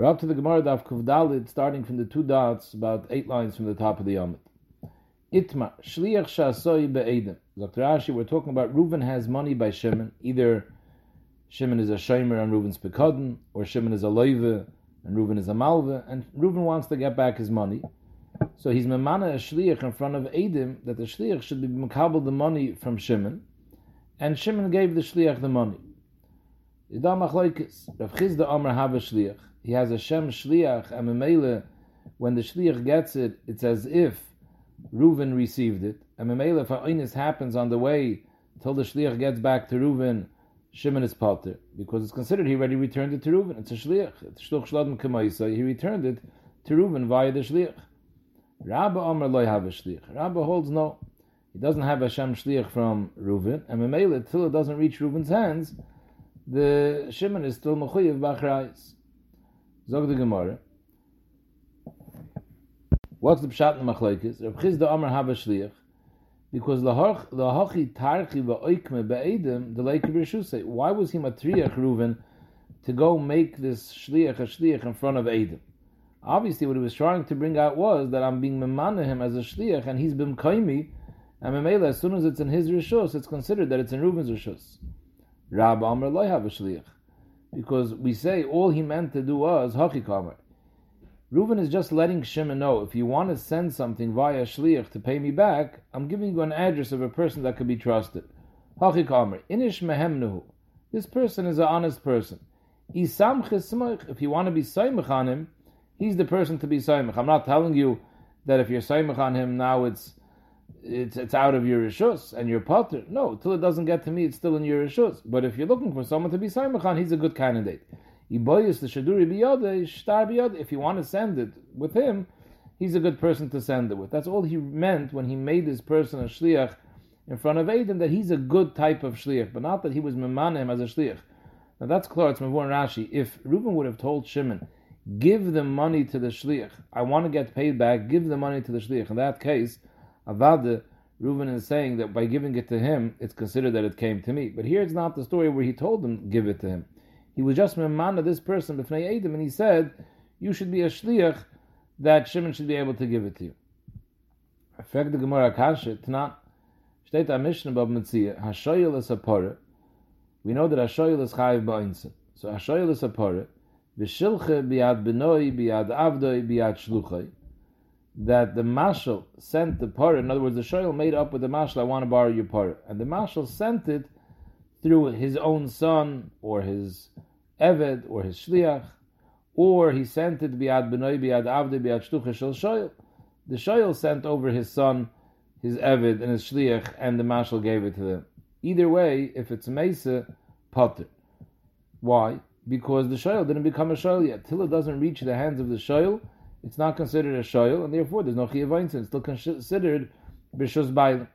We're up to the Gemara Daf Kuv Dalit, starting from the two dots, about 8 lines from the top of the Yomit. Itma, Shliach Shasoi Be'edim. Dr. Rashi, we're talking about Reuven has money by Shimon. Either Shimon is a Shomer and Reuven's Pekodin, or Shimon is a Loive and Reuven is a Malve, and Reuven wants to get back his money. So he's memana a shliach in front of Edim, that the shliach should be makabel the money from Shimon, and Shimon gave the shliach the money. Rav Chizda Amar Hava Shliach. He has a Shem Shliach, and Memele, when the shliach gets it, it's as if Reuven received it. And Memele, if ha'onis happens on the way till the shliach gets back to Reuven, Shimon is pater, because it's considered he already returned it to Reuven. It's a shliach. It's shluch shladm k'maisa. He returned it to Reuven via the shliach. Rabba Amr Loi Hava Shliach. Rabba holds no. He doesn't have a Shem Shliach from Reuven, and Memele, till it doesn't reach Reuven's hands, the Shimon is still mechuyev b'achrayis. Zog the Gemara. What's the pshat in the machlokes? Rav Chizda Amar Hava Shliach. Because lahachi tarchi va'oikme ba'edim delay kibirshusay. Why was he matriach Reuven to go make this shliach a shliach in front of Edim? Obviously, what he was trying to bring out was that I'm being memanah him as a shliach, and he's been kaimi, and memela, as soon as it's in his rishus, it's considered that it's in Reuven's rishus. Rabba Amr Loi Hava Shliach. Because we say all he meant to do was hachi kamar. Reuven is just letting Shimon know, if you want to send something via shliach to pay me back, I'm giving you an address of a person that could be trusted. Hachi kamar, inish mehemnehu. This person is an honest person. Isam chismach, if you want to be saimach on him, he's the person to be saimach. I'm not telling you that if you're saimach on him now, it's out of your rishus and your pater. No, till it doesn't get to me, it's still in your rishus. But if you're looking for someone to be saimach on, he's a good candidate. If you want to send it with him, he's a good person to send it with. That's all he meant when he made this person a shliach in front of Edim, that he's a good type of shliach, but not that he was memanim as a shliach. Now that's clear, it's Mavur and Rashi. If Reuven would have told Shimon, give the money to the shliach, I want to get paid back, give the money to the shliach, in that case, Avada, Reuven is saying that by giving it to him, it's considered that it came to me. But here it's not the story where he told them, give it to him. He was just memana this person b'fnei Edim, and he said, you should be a shliach, that Shimon should be able to give it to you. Effect the Gemara Kasha, Tana, Shteit HaMishnah Bab Metzia, Hashoyel is Hapareh. We know that Hashoyel is Chayiv Ba'insin. So Hashoyel is Hapareh, V'shilche b'yad benoi, b'yad avdoi, b'yad shluchai. That the mashal sent the parah, in other words, the shoyl made up with the mashal, I want to borrow your parah. And the mashal sent it through his own son, or his eved, or his shliach, or he sent it biad benoi, biad avde, biad shluchah shel shoyl. The shoyl sent over his son, his eved, and his shliach, and the mashal gave it to them. Either way, if it's meisa, pater. Why? Because the shoyl didn't become a shoyl yet. Till it doesn't reach the hands of the shoyl, it's not considered a shoyl, and therefore there's no chiyav einsin. It's still considered b'shus bailim. In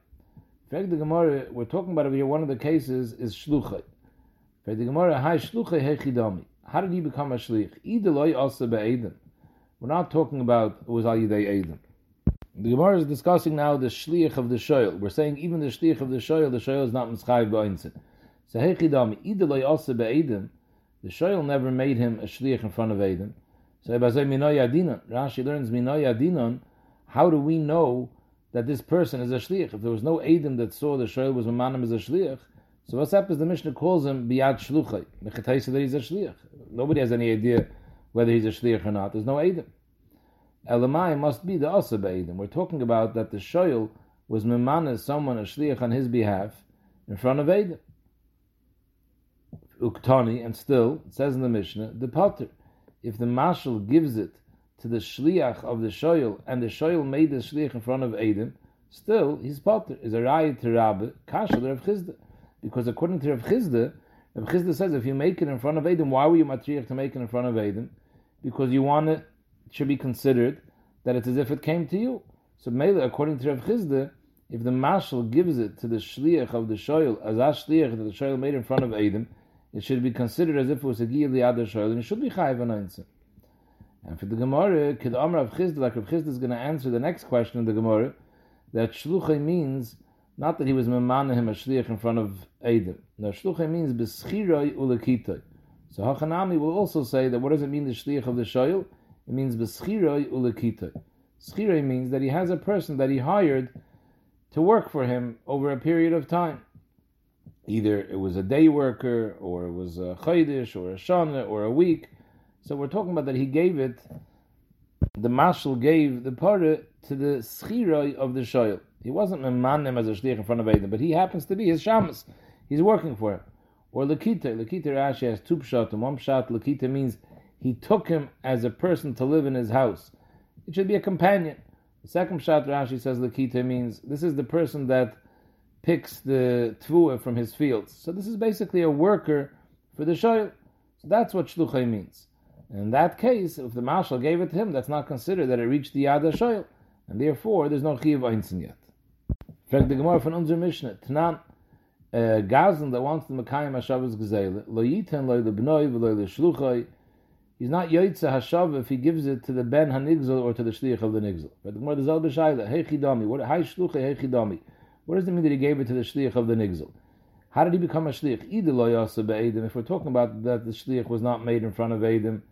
fact, the Gemara we're talking about over here, one of the cases is shluchay. In fact, the Gemara, hi shluchay hechidami. How did he become a shlich? Ideloi asa be'edim. We're not talking about it was al yidei edim. The Gemara is discussing now the shlich of the shoyl. We're saying even the shlich of the shoyl is not mischayv b'einsin. So hechidami ideloi asa be'edim. The shoyl never made him a shlich in front of edim. So Rashi learns Minoy Adinon. How do we know that this person is a shliach? If there was no Edim that saw the shoyl was Mamanim as a shliach, so what's up is the Mishnah calls him Biyad Shluchai. Mechataisa that he's a shliach. Nobody has any idea whether he's a shliach or not. There's no Edim. Elamai must be the Asab Edim. We're talking about that the shoyl was Mamanim someone, a shliach on his behalf, in front of Edim. Uktani, and still, it says in the Mishnah, the Pater. If the mashal gives it to the shliach of the shoyl, and the shoyl made the shliach in front of Edim, still his pater is a raya to Rabbi Kasha Rav Chizda, because according to Rav Chizda says if you make it in front of Edim, why were you matriach to make it in front of Edim? Because you want it should be considered that it's as if it came to you. So Mele, according to Rav Chizda, if the mashal gives it to the shliach of the shoyl as a shliach that the shoyl made in front of Edim, it should be considered as if it was a giyah liyad shoyl, and it should be chayiv anayinsim. And for the Gemara, Kid Amar Rav Chizda, like Rav Chizda is going to answer the next question of the Gemara, that shluchai means not that he was memanah him a shliach in front of Edim. No, shluchai means b'schirai ulekitoi. So Hachanami will also say that what does it mean, the shliach of the shoyl? It means b'schiroi ulekitoi. Schiroi means that he has a person that he hired to work for him over a period of time. Either it was a day worker, or it was a chodesh, or a shana, or a week. So we're talking about that he gave it, the mashal gave the parah to the schiroi of the shoyl. He wasn't memanim as a shliach in front of Adam, but he happens to be his shamas. He's working for him. Or lekita. Lekita Rashi has two pshat and one pshat. Lekita means he took him as a person to live in his house. It should be a companion. The second pshat Rashi says lekita means this is the person that picks the tvuah from his fields. So this is basically a worker for the shoyl. So that's what shluchai means. And in that case, if the mashal gave it to him, that's not considered that it reached the yad shoyl, and therefore there's no chiyuv einsin yet. Frag the Gemara from unser Mishnah. Tanan, Gazlan that wants the Mekayim Hashavah's Gezeilah, lo yiten lo lebnoi v'lo leshluchai. He's not yoytza Hashavah if he gives it to the ben hanigzel or to the shliach of the nigzel. But the Gemara d'zel b'shayla, hey chidami, what hay shluchai, hey chidami. What does it mean that he gave it to the shliach of the nigzel? How did he become a shliach? Either lo yasa be'edim. If we're talking about that the shliach was not made in front of Edim,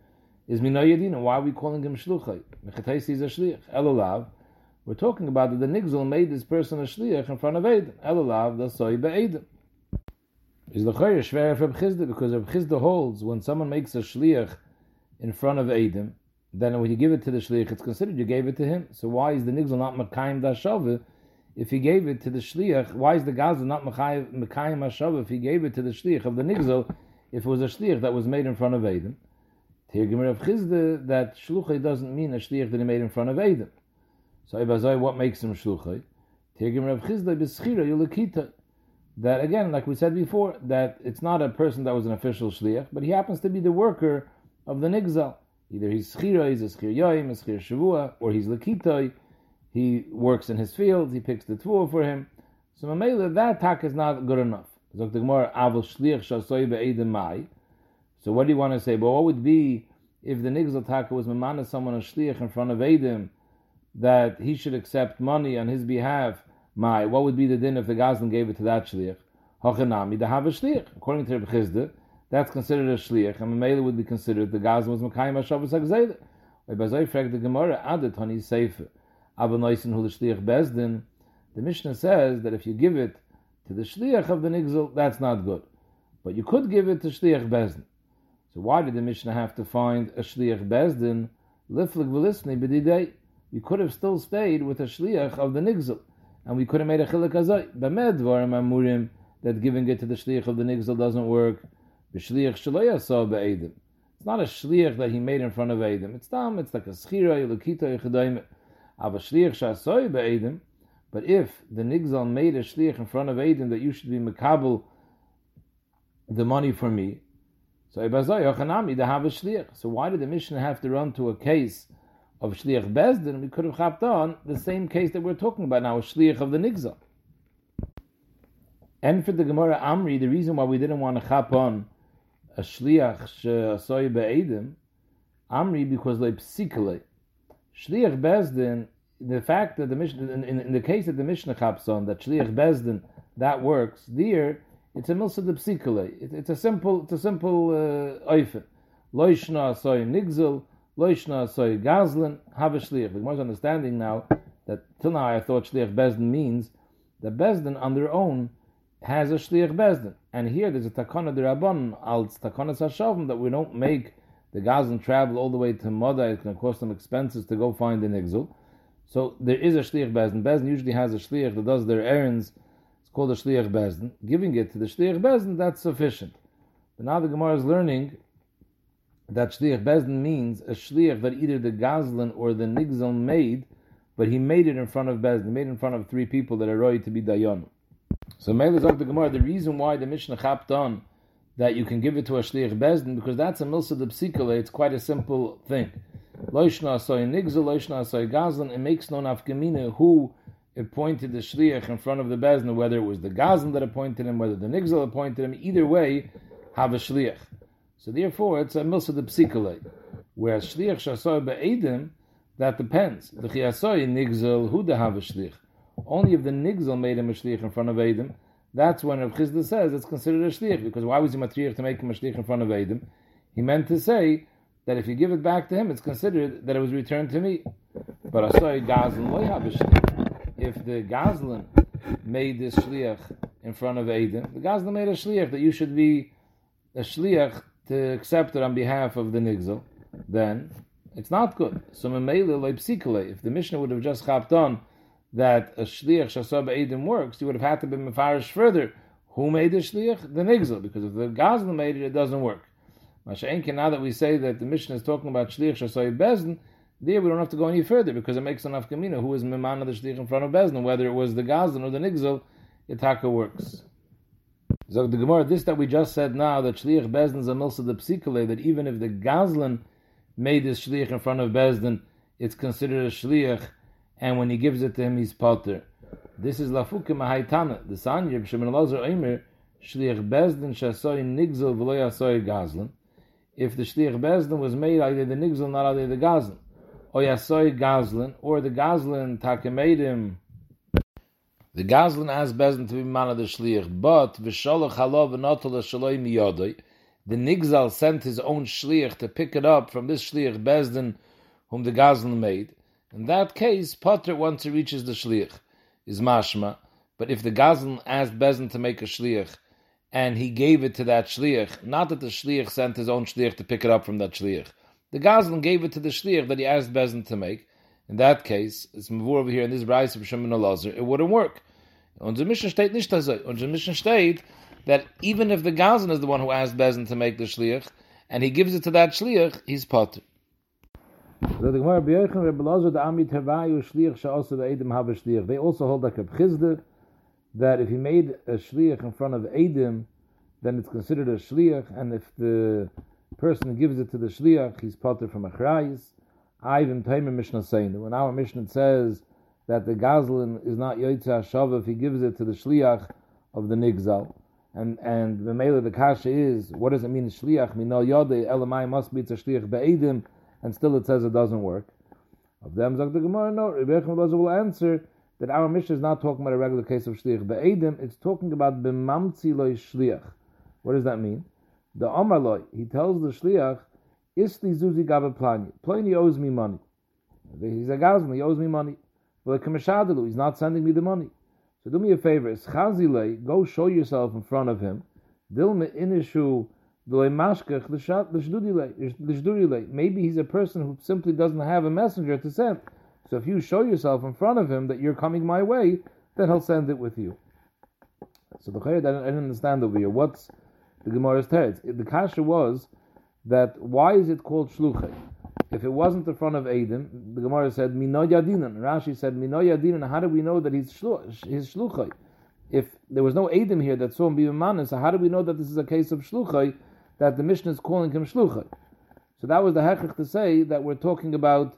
is minoyedina. Why are we calling him shluchai? Mechatesi is a shliach. Elolav. We're talking about that the nigzel made this person a shliach in front of Adam. Elulav the soy be'edim. Is the chayr shver for Reb Chizda, because Reb Chizda holds when someone makes a shliach in front of Adam, then when you give it to the shliach, it's considered you gave it to him. So why is the nigzel not mekayim dashavah if he gave it to the shliach? Why is the gazal not mekayim dashavah if he gave it to the shliach of the nigzel if it was a shliach that was made in front of Adam? Here, Gemara Reb Chizda that shluchai doesn't mean a shliach that he made in front of Adam. So Ibazai, what makes him shluchai? That again, like we said before, that it's not a person that was an official shliach, but he happens to be the worker of the nigzal. Either he's schira, he's a schir yoyim, a schir shavua, or he's lekitoi. He works in his fields, he picks the tvuah for him. So Mamela, that tak is not good enough. So what do you want to say? But what would be if the nigzal taka was mamana someone a shliach in front of Adam, that he should accept money on his behalf? My, what would be the din if the Gazlan gave it to that shliach? Hachanami dahav a shliach. According to Reb Chizda, that's considered a shliach, and Mamela would be considered the Gazlan was Makayim Hashavas Hagzeilah. Ibazoi frag the Gemara added honey sefer. Avanoisin hu l'shliach bezdin. The Mishnah says that if you give it to the shliach of the nigzel, that's not good, but you could give it to shliach bezdin. So why did the Mishnah have to find a shliach bezdin? Liflik v'lisni b'didei. We could have still stayed with a shliach of the nigzel, and we could have made a chilek hazai. B'med dvarim amurim, that giving it to the shliach of the nigzel doesn't work. B'shliach shelo yasa be'edim. It's not a shliach that he made in front of Edim. It's tam. It's like a schira, yelukita, yechidaim. Av a shliach shasoi be'edim. But if the nigzel made a shliach in front of Edim that you should be mekabel the money for me, so ibazai yochanami to have a shliach. So why did the Mishnah have to run to a case of shliach bezdin? We could have chapped on the same case that we're talking about now, shliach of the nigzal. And for the Gemara Amri, the reason why we didn't want to chap on a shliach soy be'edim, Amri, because like psikale, shliach bezdin, the fact that the Mishnah, in the case that the Mishnah chaps on, that shliach bezdin, that works, there, it's a milsa de psikale. It's a simple oifen. Loishna soy nigzal, Loishna soy Gazlan have a shliach. The Gemara's understanding now that till now I thought shliach bezdin means that bezdin on their own has a shliach bezdin, and here there's a takana derabon al takana sashavim that we don't make the Gazlan travel all the way to Moda. It's going to cost them expenses to go find the nigzel. So there is a shliach bezdin. Bezdin usually has a shliach that does their errands. It's called a shliach bezdin. Giving it to the shliach bezdin, that's sufficient. But now the Gemara is learning that shliach bezdin means a shliach that either the Gazlan or the nigzel made, but he made it in front of bezdin, made it in front of three people that are ready to be dayan. So Meilah's up the Gemara, the reason why the Mishnah chapped on that you can give it to a shliach bezdin, because that's a milsa de psikale. It's quite a simple thing. Loishna soy nigzel, loishna soy Gazlan. It makes no nafkamina who appointed the shliach in front of the bezdin, whether it was the Gazlan that appointed him, whether the nigzel appointed him. Either way, have a shliach. So therefore, it's a milsa de psikale. Whereas shliach shasoy be'edim, that depends. The chiasoy nigzel who de have a shliach. Only if the nigzel made him a shliach in front of Edim, that's when Reb Chizda says it's considered a shliach. Because why was he matriach to make him a shliach in front of Edim? He meant to say that if you give it back to him, it's considered that it was returned to me. But Asoi Gazlan loyhav shliach. If the Gazlan made this shliach in front of Eidim, the Gazlan made a shliach that you should be a shliach to accept it on behalf of the Nigzel, then it's not good. So Memele Leipsikale, if the Mishnah would have just chapped on that a shliach shasab Eidim works, you would have had to be mefarish further. Who made the shliach? The Nigzel, because if the Gazlan made it, it doesn't work. Masha'enke, now that we say that the Mishnah is talking about shliach shasoi Bezdin, there we don't have to go any further because it makes an afkamina who is meman of the shliach in front of Bezdin, whether it was the Gazlan or the Nigzel, itaka works. So the Gemara, this that we just said now, that shliach Bezdin is a milsa de psikale, that even if the Gazlan made this shliach in front of Bezdin, it's considered a shliach, and when he gives it to him, he's potter. This is lafuke mahaitana, the sanya b'shemin Elazar oimer shliach Bezdin shasoi Nigzel v'lo yasoi Gazlan. If the shliach Bezdin was made either the Nigzel, not either the Gazlan, or yasoi Gazlan, or the Gazlan takamedim. The Gazlan asked Bezdin to be man of the shliach, but v'sholach halav v'notol shaloi miyodoi. The Nigzel sent his own shliach to pick it up from this shliach Bezdin, whom the Gazlan made. In that case, Potter, once he reaches the shliach, is mashma. But if the Gazlan asked Bezdin to make a shliach, and he gave it to that shliach, not that the shliach sent his own shliach to pick it up from that shliach, the Gazlan gave it to the shliach that he asked Bezdin to make. In that case, it's mavur over here in this brayse b'shemin Elazar, it wouldn't work. Unser Mishnah steht nicht so. Unser Mishnah steht that even if the Gazlan is the one who asked Bezdin to make the shliach, and he gives it to that shliach, he's potter. They also hold like a b'chizda, that if he made a shliach in front of Eidim, then it's considered a shliach, and if the person gives it to the shliach, he's potter from achrayis. Ivan Taimer Mishnah saying, when our Mishnah says that the Gazlan is not Yotzei Shava if he gives it to the Shliach of the Nigzal, and the Mele the Kasha is, what does it mean Shliach? Minol Yodei Elamai must be to Shliach Be'edim, and still it says it doesn't work. Of them, Zog the Gemara, no, Rebbe Yechim Elazar will answer that our Mishnah is not talking about a regular case of Shliach Be'edim, it's talking about B'mamtzi Loi Shliach. What does that mean? The Amar Loi, he tells the Shliach, Isli Zuzi Gaba Plani. Plani owes me money. He's a Gazlan, he owes me money. Well, Kameshadalu, he's not sending me the money. So do me a favor, Ischazile, go show yourself in front of him. Dilma Inishu Dole Mashkach Lishdudile. Maybe he's a person who simply doesn't have a messenger to send. So if you show yourself in front of him that you're coming my way, then he'll send it with you. So the Chayed, I didn't understand over here. What's the Gemara's teretz? The Kasha was that why is it called shluchai? If it wasn't in front of Eidim, the Gemara said mino yadinan. Rashi said mino yadinan. How do we know that he's shluchai? If there was no Eidim here that saw him be manas, so how do we know that this is a case of shluchai? That the Mishnah is calling him shluchai. So that was the hechach to say that we're talking about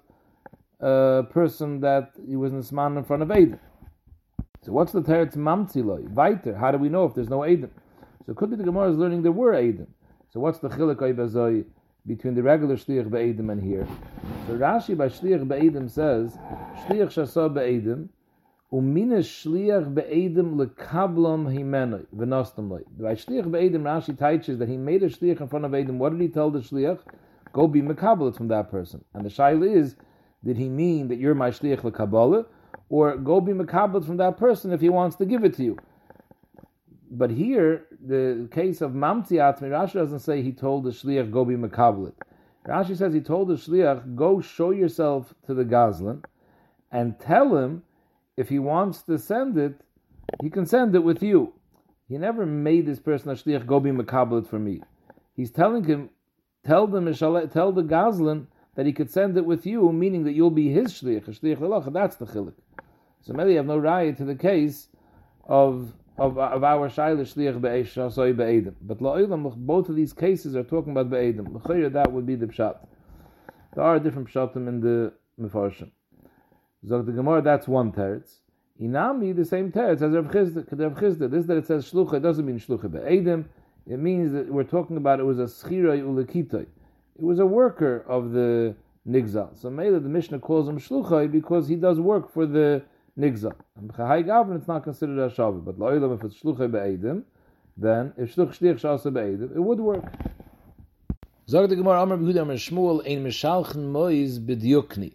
a person that he was nisman in front of Eidim. So what's the teretz mamtziloi? Viter. How do we know if there's no Eidim? So could be the Gemara is learning there were Eidim. So what's the chilek between the regular shliach ba'edim and here? So Rashi by shliach ba'edim says shliach shasa ba'edim umina shliach ba'edim lekablam himenoi v'nostamloi. By shliach ba'edim Rashi teaches that he made a shliach in front of Eidim. What did he tell the shliach? Go be mekabel from that person. And the shaila is, did he mean that you're my shliach lekabala, or go be mekabel from that person if he wants to give it to you? But here, the case of Mamtzi Atzmi, Rashi doesn't say he told the shliach, go be mekabel. Rashi says he told the shliach, go show yourself to the Gazlan and tell him if he wants to send it, he can send it with you. He never made this person a shliach, go be mekabel for me. He's telling him, tell the Gazlan that he could send it with you, meaning that you'll be his shliach, a shliach lelacha. That's the chilek. So maybe you have no raya to the case of our shayla shliach b'eishasoi b'edim, but la'olam both of these cases are talking about b'edim. L'chayr that would be the pshat. There are different pshatim in the mefarshim. Zog the Gemara, that's one teretz. Inami the same teretz as Rav Chizda. This that it says shlucha doesn't mean shlucha b'edim. It means that we're talking about it was a schiroi ulekitoi. It was a worker of the nigzal. So Meila the Mishnah calls him shluchai because he does work for the Nigzal. And b'chahai gavin, it's not considered a shabbat. But la'olam, if it's shluchai ba'edim, then if shluch shliach shasa ba'edim, it would work. Zog the Gemara Amar B'Huda Amar Shmuel ein mishalchen moiz b'diokni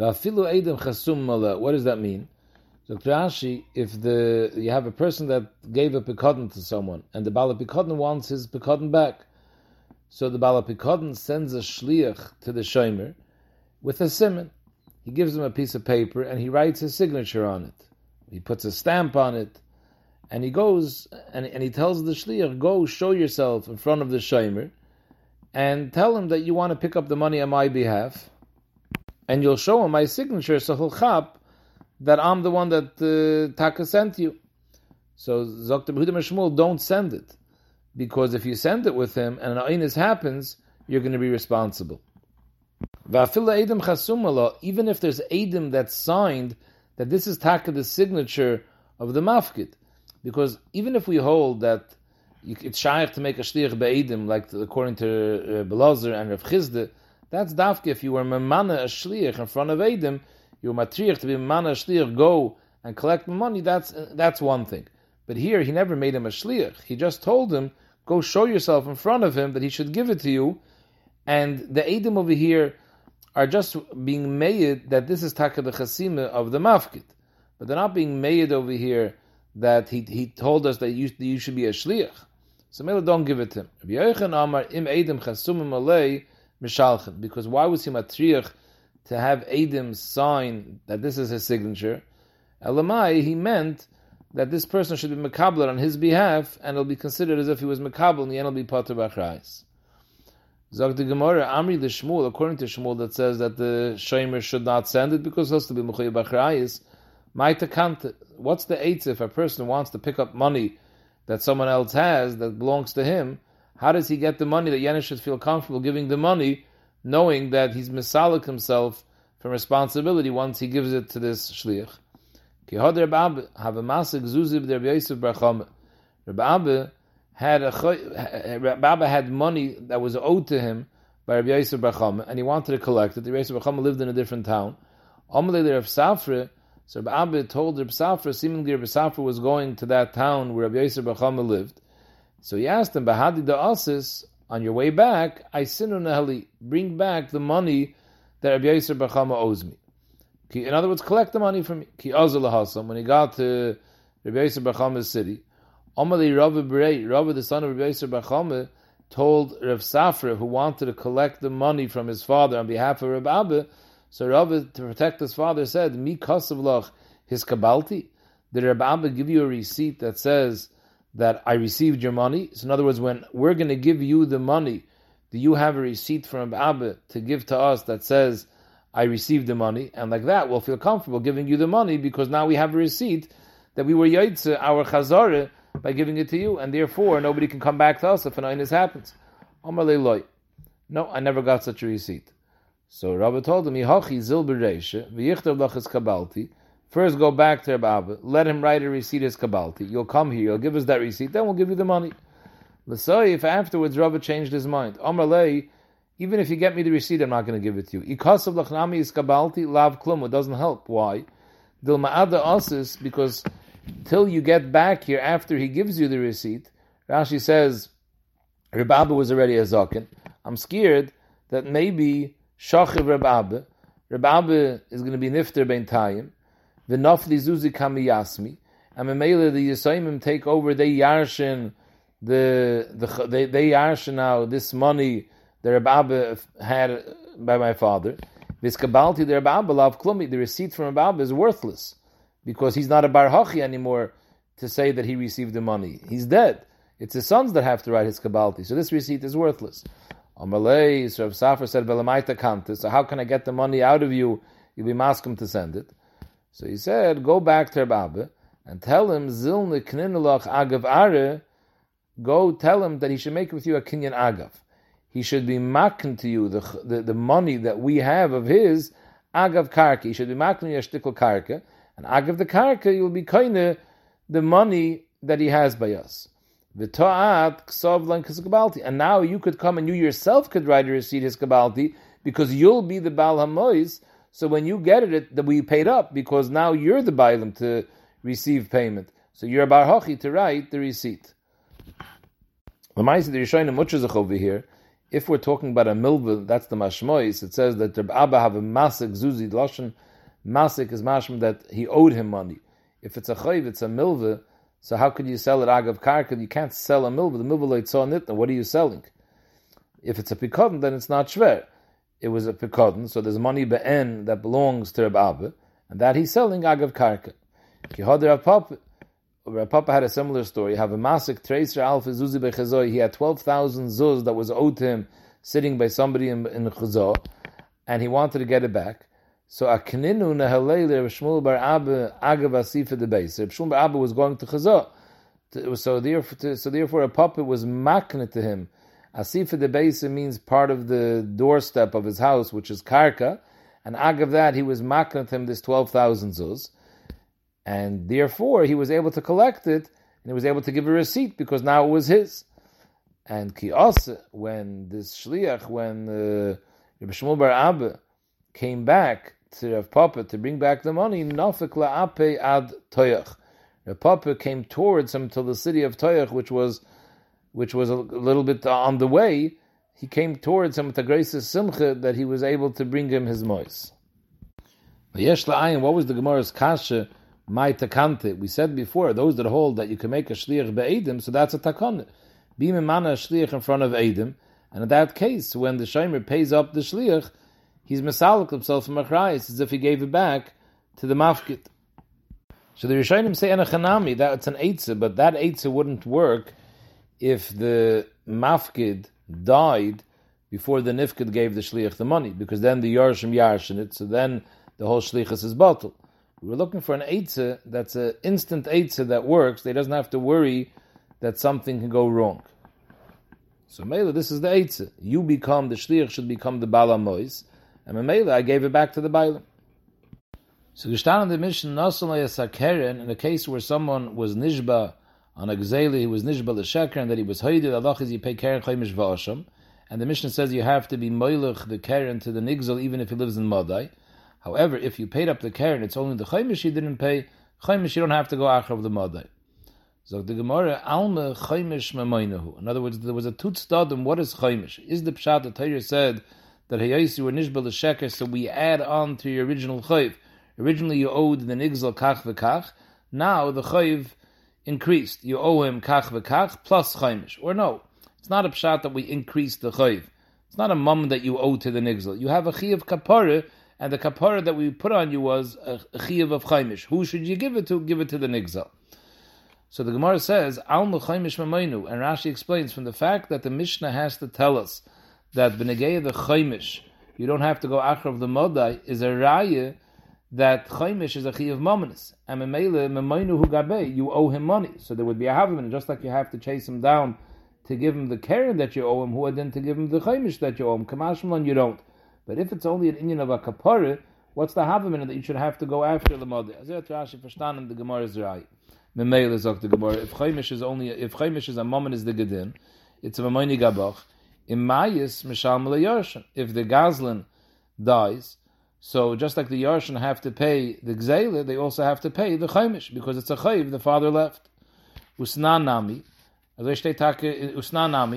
va'afilu eidem chasum mala. What does that mean? So Rashi, if you have a person that gave a pekodin to someone and the Bala pekodin wants his pekodin back, so the Bala pekodin sends a shliach to the shomer with a siman. He gives him a piece of paper and he writes his signature on it. He puts a stamp on it and he goes and he tells the shliach, go show yourself in front of the shomer and tell him that you want to pick up the money on my behalf, and you'll show him my signature, so he'll chap that I'm the one that Taka sent you. So Zok B'Huda Amar Shmuel, don't send it, because if you send it with him and an oinus happens, you're going to be responsible. Even if there's edim that's signed that this is Taka the signature of the mafkid, because even if we hold that it's shaykh to make a shliach be'edim, like according to Belazar and Rav Chizda, that's dafke. If you were memana a shliach in front of edim, you were matriach to be memana a shliach, go and collect money, that's one thing. But here, he never made him a shliach. He just told him, go show yourself in front of him that he should give it to you. And the edim over here are just being made that this is taka the chasima of the mafkid. But they're not being made over here that he told us that you should be a shliach. So Mela, don't give it to him. Because why was he matriach to have Edim sign that this is his signature? Elamai, he meant that this person should be mekabler on his behalf, and it'll be considered as if he was mekabler, and the end will be patur b'achrais. Zog the Gemara, Amri the Shmuel, according to Shmuel, that says that the shomer should not send it because it has to be mechuyev b'achrais. What's the eitz if a person wants to pick up money that someone else has, that belongs to him? How does he get the money that Yenis should feel comfortable giving the money, knowing that he's misalik himself from responsibility once he gives it to this shliach? Rabbi Abba had money that was owed to him by Rabbi Yosef Bar Chama, and he wanted to collect it. Rabbi Yosef Bar Chama lived in a different town. So Rabbi Abba told Rabbi Safra, seemingly Rabbi Safra was going to that town where Rabbi Yosef Bar Chama lived. So he asked him, Bahadi da'asis, on your way back, Aisinu nahali, bring back the money that Rabbi Yosef Bar Chama owes me. In other words, collect the money from me. Ki azul hasam, when he got to Rabbi Yosef Bar Chama's city, Omali Rabbi Berei, Rabbi the son of Rabbi Yosef Bar Chama, told Rav Safra, who wanted to collect the money from his father on behalf of Rabbi Abba, so Rabbi, to protect his father, said, Mi kasav lach hiskabalti? Did Rabbi Abba give you a receipt that says that I received your money? So in other words, when we're going to give you the money, do you have a receipt from Rabbi Abba to give to us that says I received the money? And like that, we'll feel comfortable giving you the money, because now we have a receipt that we were yaitze, our chazara, by giving it to you, and therefore nobody can come back to us if an oinus happens. Amar leiloi, no, I never got such a receipt. So Rabbi told him, first go back to Rabbi Abba, let him write a receipt as kabalti, you'll come here, you'll give us that receipt, then we'll give you the money. L'soi, if afterwards Rabbi changed his mind, Amar lei, even if you get me the receipt, I'm not going to give it to you. Ikasav lachnami is kabalti, lav klum, it doesn't help. Why? Dil ma'ada asis, because till you get back here after he gives you the receipt, Rashi says, Rabbi Abba was already a zaken. I'm scared that maybe Shachiv Rabbi Abba is going to be nifter b'intayim, v'nafli zuzi kami yasmi, and Mamela the Yisayimim take over. They yarshin they yarshin now this money that Rabbi Abba had by my father. V'skabalti the Rabbi Abba lav klumi, the receipt from Rabbi Abba is worthless, because he's not a bar hachi anymore to say that he received the money. He's dead. It's his sons that have to write his kabalti. So this receipt is worthless. Amalei, so Rav Safra said, "Belamaita kanta." So how can I get the money out of you? You'll be maskum to send it. So he said, go back to Rabbi Abba and tell him, Zilne kninulach agav are, go tell him that he should make with you a kinyan agav. He should be makin to you the money that we have of his, agav karka. He should be makin your shtikl karka. And agav the karka, you'll be kaineh the money that he has by us. And now you could come and you yourself could write a receipt his kabalti, because you'll be the Baal HaMois. So when you get it, that we paid up, because now you're the Baalim to receive payment. So you're a Bar Hochi to write the receipt. The Maaseh the Rishonim over here If we're talking about a milvah, that's the mashmois. It says that Reb Abba have a masik zuzi lashon. Masik is mashma that he owed him money. If it's a chayv, it's a milvah. So how could you sell it agav karka? You can't sell a milvah. The milvah leitzah nitna. What are you selling? If it's a pikadon, then it's not shver. It was a pikadon, so there's money be'en that belongs to Reb Abba, and that he's selling agav karka. Reb Papa had a similar story. Have a masik treiser alfa zuzi bechazoi. He had 12,000 zuz that was owed to him, sitting by somebody in Chazor, and he wanted to get it back. So a kninu nehalei Reb Shmuel bar Abba agav asifa debeis. Reb Shmuel bar Abba was going to Chazor, so therefore Reb Papa was makne to him. Asifa debeis means part of the doorstep of his house, which is karka, and agav that he was makne to him this 12,000 zuz. And therefore, he was able to collect it, and he was able to give a receipt because now it was his. And Kios, when this shliach, when Reb Shmuel bar Abba came back to Reb Papa to bring back the money, nafik la'ape ad Toyach. Reb Papa came towards him till the city of Toyach, which was a little bit on the way. He came towards him with a grace of simcha that he was able to bring him his mois. Yesh la'ayin, what was the Gemara's kasha? My takante. We said before, those that hold that you can make a shliach be'edim, so that's a takon. Be memana a shliach in front of edim, and in that case, when the shomer pays up the shliach, he's mesalik himself from achrayis, as if he gave it back to the mafkid. So the Rishonim say enachanami, that's an eitzah, but that eitzah wouldn't work if the mafkid died before the nifkid gave the shliach the money, because then the yarshim yarshin it, so then the whole shlichus is batal. We're looking for an eitzah that's an instant eitzah that works. They doesn't have to worry that something can go wrong. So Mela, this is the eitzah. You become, the shliach should become the Baal HaMois. And Mela, I gave it back to the Baalim. So Gishtan on the mission, in a case where someone was nishba on a gzeli, he was nishba l'shekher, and that he was hoided, Allah is you pay keren chaymish va'asham. And the mission says you have to be moilach the keren to the nigzel, even if he lives in Madai. However, if you paid up the keren, it's only the chaymish you didn't pay. Chaymish, you don't have to go achav the madai. So the Gemara, alma chaymish memaynehu. In other words, there was a tutzdadum. What is chaymish? Is the pshat the Torah said that hayayis you were nishba l'sheker, so we add on to your original chayv. Originally, you owed the nigzel kach v'kach. Now the chayv increased. You owe him kach v'kach plus chaymish. Or no, it's not a pshat that we increase the chayv. It's not a mum that you owe to the nigzel. You have a chiyuv kapara. And the kapara that we put on you was a chiyuv of chaymish. Who should you give it to? Give it to the nigzal. So the Gemara says, alma chaymish mamaynu. And Rashi explains from the fact that the Mishnah has to tell us that b'negeya the chaymish, you don't have to go achrav the modai, is a raya that chaymish is a chiyuv mominus. And memele mamaynu hugabe, you owe him money. So there would be a havimin, just like you have to chase him down to give him the keren that you owe him, who had then to give him the chaymish that you owe him. Kamashman, you don't. But if it's only an inyan of a kapara, what's the havamin that you should have to go after the mother? Azir Rashi verstanden the Gemara is right. Memele zok the Gemara. If chaymish is a moment is the gedin, it's a mamayni gabach. Imayis misham leyarshin. If the gazlan dies, so just like the yarshin have to pay the gzela, they also have to pay the chaymish because it's a chayv the father left. Usnanami,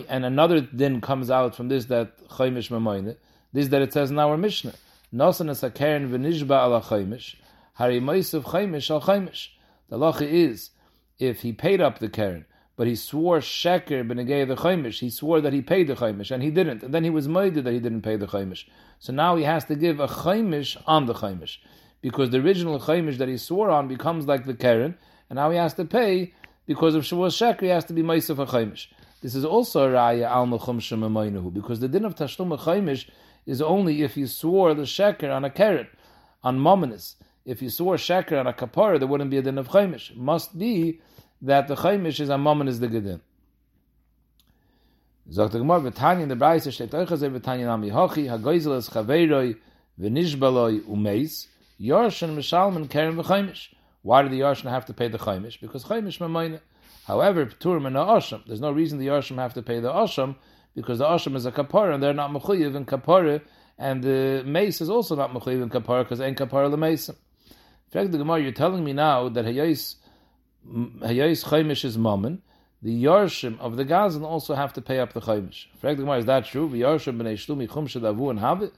and another din comes out from this that chaymish mamayne. This that it says in our Mishnah. Nosan is a keren v'nishba ala chaymish. Harimais of chaymish al chaymish. The halacha is, if he paid up the keren, but he swore sheker b'negei the chaymish, he swore that he paid the chaymish, and he didn't. And then he was moided that he didn't pay the chaymish. So now he has to give a chaymish on the chaymish. Because the original chaymish that he swore on becomes like the keren, and now he has to pay, because of shuvah sheker, he has to be mais of a chaymish. This is also a raya al mechum shemamaynehu, because the din of tashlum a chaymish is only if you swore the sheker on a keren, on mominus. If you swore sheker on a kapara, there wouldn't be a din of chaymish. Must be that the chaymish is a mominus the gedin. Zok the Gemara v'tanya the brayse shtetoichazer v'tanya nami hochi hagoizel es chaveiroi v'nishbaloi umeis yarshin mishalman keren v'chaymish. Why did the yarshin have to pay the chaymish? Because chaymish mamayne. However, p'tur min ha'asham. There's no reason the yarshin have to pay the asham, because the asham is a kapara, and they're not mechuyev in kapara, and the mace is also not mechuyev in kapara, because ain't kapara l'meisim. In fact, the Gemara, you're telling me now that hayos chaymish is mammon, the Yarshim of the Gazan also have to pay up the Chaimish. Frag the Gemara, is that true? The Yarshim b'nei Shlumi chum shadavu and habit.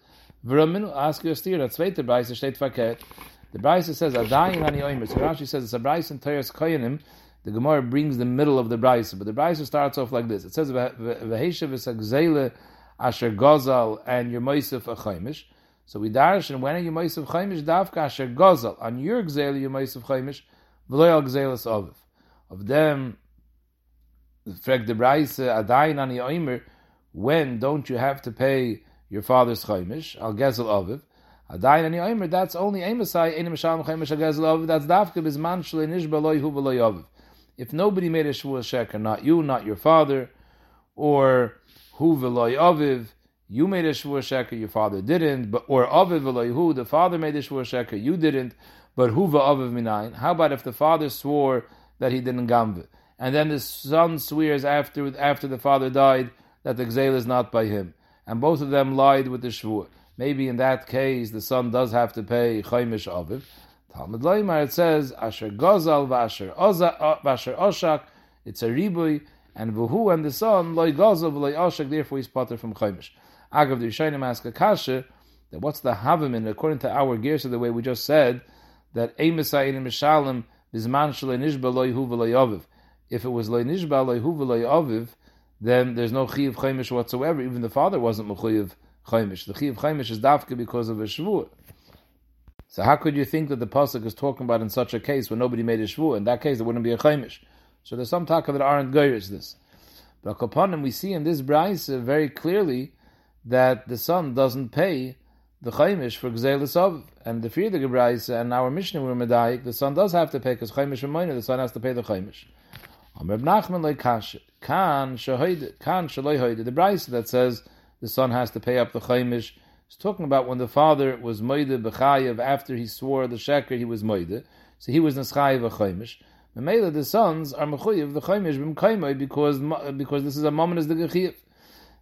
V'raminu ask your steer. That's right. The Brisa state fakir. The Brisa says adayin ani oimer. So Rashi says it's a Brisa in Teres Koyanim. The Gemara brings the middle of the Brisa, but the Brisa starts off like this. It says v'heishav v'sagzele asher gozal and Yemosef a Chaimish. So we darish and when are Yemosef Chaimish davka asher gozal on your gzele Yemosef Chaimish v'lo al gzeles aviv of them. Frag the Brisa adayin ani oimer. When don't you have to pay your father's chaimish, al gezel aviv, adayin ani oimer, that's only emasai, enim shalom chaimish al gezel aviv, that's dafka bizman shle nishba loy hu v'loy aviv. If nobody made a shvuah sheker, not you, not your father, or hu v'loy aviv, you made a shvuah sheker, your father didn't, but or aviv v'loy hu, the father made a shvuah sheker, you didn't, but hu v'aviv minayin. How about if the father swore that he didn't gamve, and then the son swears after the father died that the gzeil is not by him? And both of them lied with the shvuah. Maybe in that case, the son does have to pay chaimish aviv. Talmud Leimar, it says, asher gozal v'asher oshak, it's a ribui, and v'hu and the son, loy gozal v'loy oshak, therefore he's potter from chaimish. Agav the Rishonim ask a kasha, that what's the havamin, according to our gears of the way we just said, that emisai in mishalem, bizman shalei nishba loy hu v'loy aviv. If it was loy nishba loy hu v'loy aviv, then there's no Chiyav Chaimish whatsoever. Even the father wasn't Mechuyav Chaimish. The Chiyav Chaimish is dafka because of a shvuah. So how could you think that the pasuk is talking about in such a case when nobody made a shvuah? In that case, there wouldn't be a Chaimish. So there's some taka that aren't goyers this. But Kapanim, we see in this brayse very clearly that the son doesn't pay the Chaimish for Gzeilus Av. And the Friedrich brayse and our Mishnah were Medayik, the son does have to pay because Chaimish Remoyna, the son has to pay the Chaimish. Amr Nachman like Kasha. Kan shaloi hoide. The brayse that says the son has to pay up the chaimish is talking about when the father was moide b'chayev after he swore the sheker he was moide, so he was neschayev a chaimish. Memela the sons are mechuyev the chaimish b'mkaimoi because this is a moment as the gechiyev.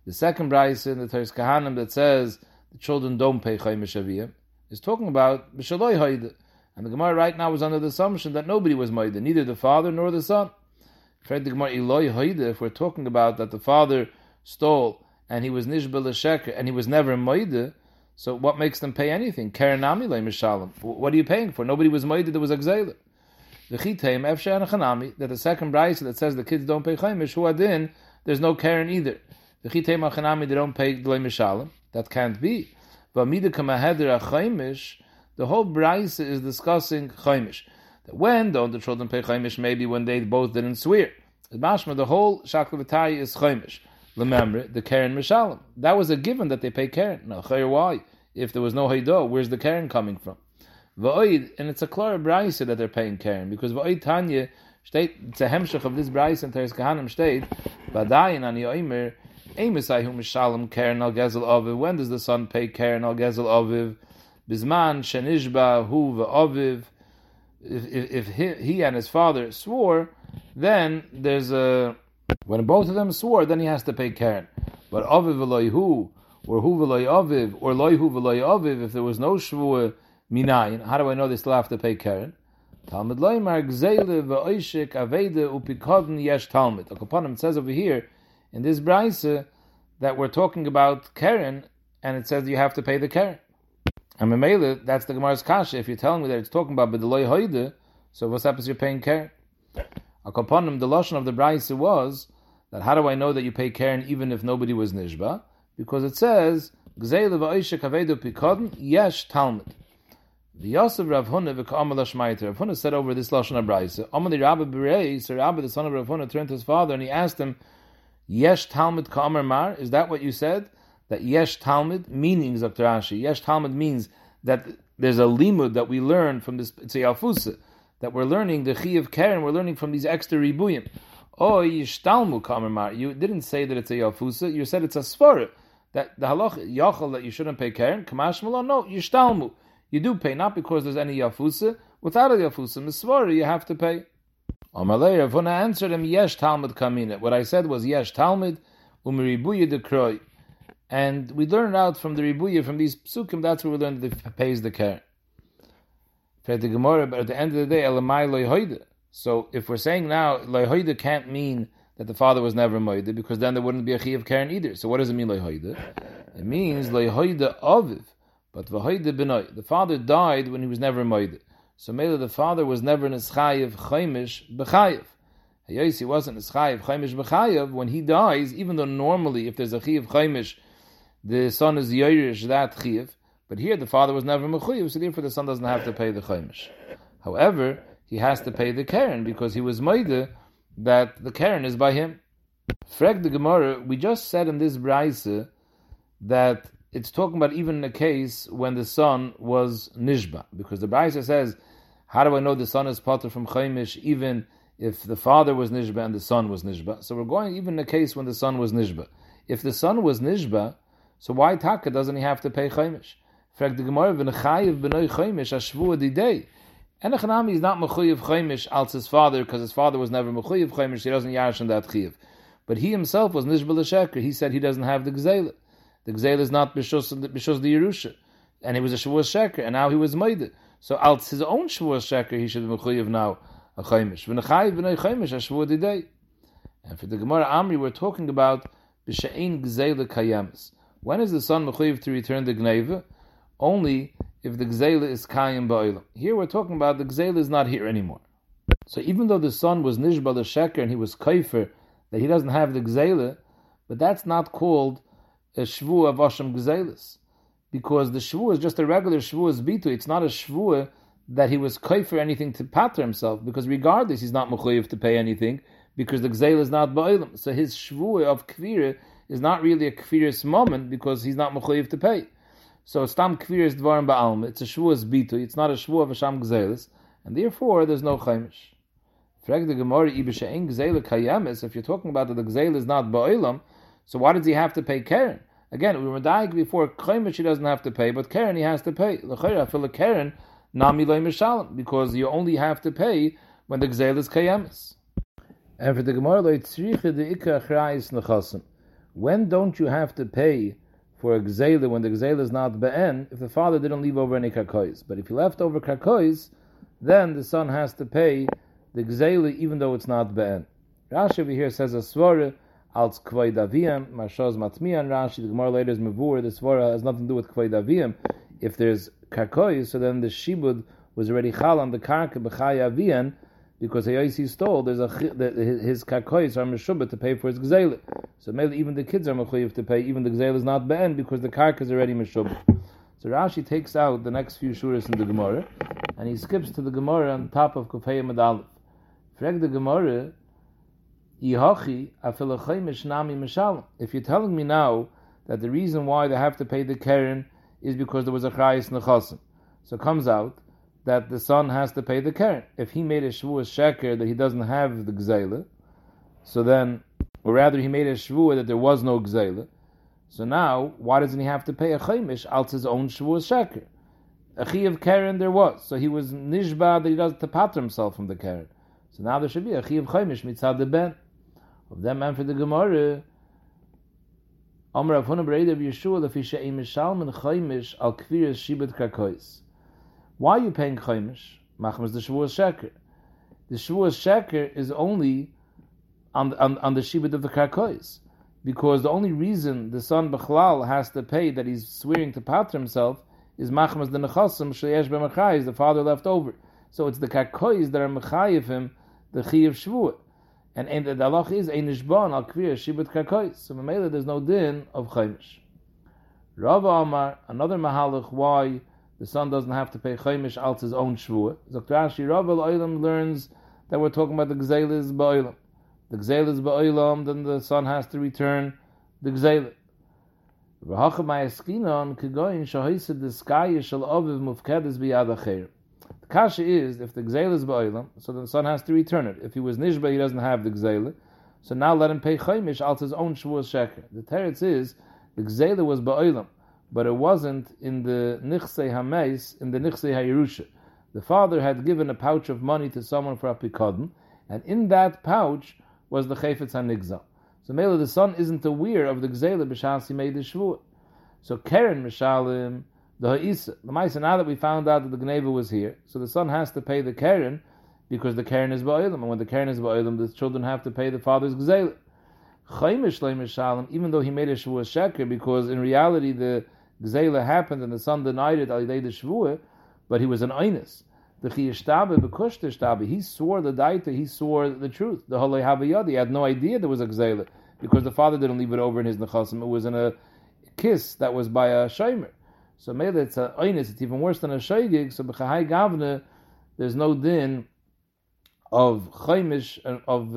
The second brayse in the Teres Kohanim that says the children don't pay chaimish aviyah is talking about b'shaloi hoide, and the Gemara right now is under the assumption that nobody was moide, neither the father nor the son. If we're talking about that the father stole and he was nishba l'sheker and he was never moide, so what makes them pay anything? What are you paying for? Nobody was moide, there was a gzeila. That the second brayse that says the kids don't pay chaimish, huadin, there's no karen either. They don't pay l'mishalim. That can't be. But the whole brayse is discussing chaimish. When don't the children pay chaimish? Maybe when they both didn't swear. Mashma, the whole shaklavatari is chaimish. Lememre, the karen mishalim. That was a given that they pay karen. Now, why? If there was no haido, where's the karen coming from? Va'oid, and it's a clear brayse that they're paying karen because va'oid tanya state. It's a hemshach of this brayse and Teres Kohanim state. Vadayin ani oimer emisayhu mishalim karen al gezel aviv. When does the son pay karen al gezel aviv? Bizman shenishba hu va'aviv. If he and his father swore, then there's a... When both of them swore, then he has to pay karen. But aviv v'loy hu, or hu v'loy aviv, or loy hu v'loy aviv, if there was no shvuah minayin, how do I know they still have to pay karen? Talmud loymar gzeile v'oishik aveda upikodin yesh talmud. It says over here, in this brayse, that we're talking about karen, and it says you have to pay the karen. And Memele, that's the Gemara's kasha. If you're telling me that it's talking about b'deloi hoide, so what's happens? You're paying karen. Akaponim, the lashon of the brayse was that how do I know that you pay karen even if nobody was nishba? Because it says gzeil va'oishek avedu pikodin yesh talmud. The Yosef Rav Huna v'ka'amel hashmaiter. Rav Huna said over this lashon of brayse. Amali Rabbi Berei, so Rabbi the son of Rav Huna turned to his father and he asked him, yesh talmud ka'amar mar? Is that what you said? That yesh talmud meaning Dr. Rashi. Yesh talmud means that there's a limud that we learn from this. It's a alfusa that we're learning the chiyav karen. We're learning from these extra ribuyim. Oh, yesh talmud kamar. You didn't say that it's a alfusa. You said it's a svara that the halach yachal that you shouldn't pay karen. Kamash malon. No, yesh talmud. You do pay not because there's any alfusa. Without a alfusa misvara, you have to pay. Amalei Rav Huna answered him, yesh talmud kamina. What I said was yesh talmud umiribuye dekroy. And we learn out from the ribuya, from these psukim, that's where we learn that it pays the care. But at the end of the day, elamai loy hoida. So if we're saying now, loy hoida can't mean that the father was never moide, because then there wouldn't be a chiyuv karen either. So what does it mean lehoide? It means lehoide aviv, but v'hoide benoy. The father died when he was never moide. So Mela, the father was never nischayev chaimish b'chayev. He wasn't nischayev chaimish b'chayev when he dies, even though normally if there's a chiyuv chaimish, the son is yoyrish that chiyuv. But here the father was never mechuyev, so therefore the son doesn't have to pay the chaimish. However, he has to pay the karen because he was moide that the karen is by him. Frag the Gemara, we just said in this braisa that it's talking about even the case when the son was nishba, because the braisa says, how do I know the son is pater from chaimish even if the father was nishba and the son was nishba? So we're going even in the case when the son was nishba. If the son was nishba, so why taka doesn't he have to pay chaimish? Frag the Gemara, v'nechayiv b'noi chaimish ashvu adidei. And the Chanami is not mechuyev chaimish als his father, because his father was never mechuyev chaimish. He doesn't yarish on that chiyev. But he himself was nishba l'sheker. He said he doesn't have the gzeila. The gzeila is not b'shus the yerusha, and he was a shavuos sheker, and now he was meideh. So als his own shavuos sheker, he should be mechuyev now a chaimish. V'nechayev b'nei chaimish a shavuos didei. And for the Gemara Amri, we're talking about b'she'ein gzeila kayamis. When is the son mechuyev to return the gneva? Only if the gzeila is kayim ba'olam. Here we're talking about the gzeila is not here anymore. So even though the son was nishba l'sheker and he was kaifer, that he doesn't have the gzeila, but that's not called a shvu of Hashem gzeilis, because the shvu is just a regular shvu as bitu. It's not a shvu that he was kaifer anything to pater himself, because regardless he's not mechuyev to pay anything, because the gzeila is not ba'olam. So his shvu of kvira is not really a kfiris moment, because he's not mechuyev to pay. So stam kviris dvarim ba'alma. It's a shvuas bitui. It's not a shvu of Hashem gzeilus, and therefore there's no chaimish. Frag the Gemara, ib'she'en gzeila kayemis. If you're talking about that the gzeil is not ba'olam, so why does he have to pay keren? Again, we were dying before chaimish he doesn't have to pay, but keren he has to pay. L'chayra fil keren nami loy mishalem, because you only have to pay when the gzeil is kayemis. And for the Gemara, lo yitzriche de'ikar achrayis nechasim. When don't you have to pay for a gzeila when the gzeila is not be'en, if the father didn't leave over any karkois? But if he left over karkois, then the son has to pay the gzeila even though it's not be'en. Rashi over here says a svara, als kvay daviyam, mashaz matmiyan Rashi, the Gemara later is mavur, the svara has nothing to do with kvay daviyam. If there's karkois, so then the shibud was already chal on the karka b'chay aviyan, because Hayasi stole, there's his karkois are meshubah to pay for his gzeila. So maybe even the kids are mechuyev to pay, even the gzeil is not be'en, because the karka is already meshubah. So Rashi takes out the next few shuras in the Gemara, and he skips to the Gemara on top of Kufay Medalef. Frag the Gemara, Ihachi afil chaimish nami mishalem. If you're telling me now that the reason why they have to pay the keren is because there was a chayis nechasim, so it comes out that the son has to pay the keren. If he made a shvuas sheker that he doesn't have the gzeila, so then, or rather he made a shvuah that there was no gzeila, so now, why doesn't he have to pay a chaimish als his own shvuas sheker? A chiyuv keren there was, so he was nishba that he doesn't to pater himself from the keren. So now there should be a chiyuv chaimish mitzad the ben. Of them and for the Gemara, Amar Rav Huna b'Rei Rav Yeshua lefi she'ein mishalmin chaimish al kviras shibud karkois. Why are you paying chaimish? Machmas the shvuas sheker. The shvuas sheker is only on the shibud of the karkois, because the only reason the son Bechlal has to pay that he's swearing to pater himself is machmas the nechasim sheyesh b'machayis, the father left over. So it's the karkois that are mechayiv him the chiyav shvuah, and the halach is ein nishban al kvir shibud karkois. So Mamela, there's no din of chaimish. Rava Amar, another mahalach why the son doesn't have to pay chaimish als his own shvuah. Zok Rashi, Rava Olam learns that we're talking about the gzeilis ba'olam. The gzeil is ba'olam, then the son has to return the gzeil. The kasha is, if the gzeil is ba'olam, so the son has to return it. If he was nishba, he doesn't have the gzeil. So now let him pay chaimish out his own shvuas sheker. The teretz is, the gzeil was ba'olam, but it wasn't in the nichsei hameis, in the nichsei hayerusha. The father had given a pouch of money to someone for a pikadon, and in that pouch was the Chayfetz HaNigzal. So Mela, the son isn't aware of the Gzeila B'Shas he made the Shvuah. So Karen Mishalim, the Ha'isa. The Maisa, now that we found out that the Gneva was here, so the son has to pay the Karen, because the Karen is ba'olam, and when the Karen is ba'olam, the children have to pay the father's gzeila. Chaimish leimesh shalom, even though he made a shvuah sheker, because in reality the gzeila happened and the son denied it alidei the shvuah, but he was an oinus. The chiyishtabe bekush tishtabe, he swore the daita, he swore the truth. The holei havayadi, he had no idea there was a gzeila, because the father didn't leave it over in his nechasim. It was in a kiss that was by a shomer. So mele it's an oinus. It's even worse than a shaygig. So b'chahai gavne, there's no din of chaimish and of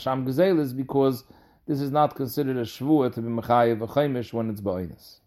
sham gezelis, because this is not considered a shvuah to be mechayev a chaimish when it's ba'oinus.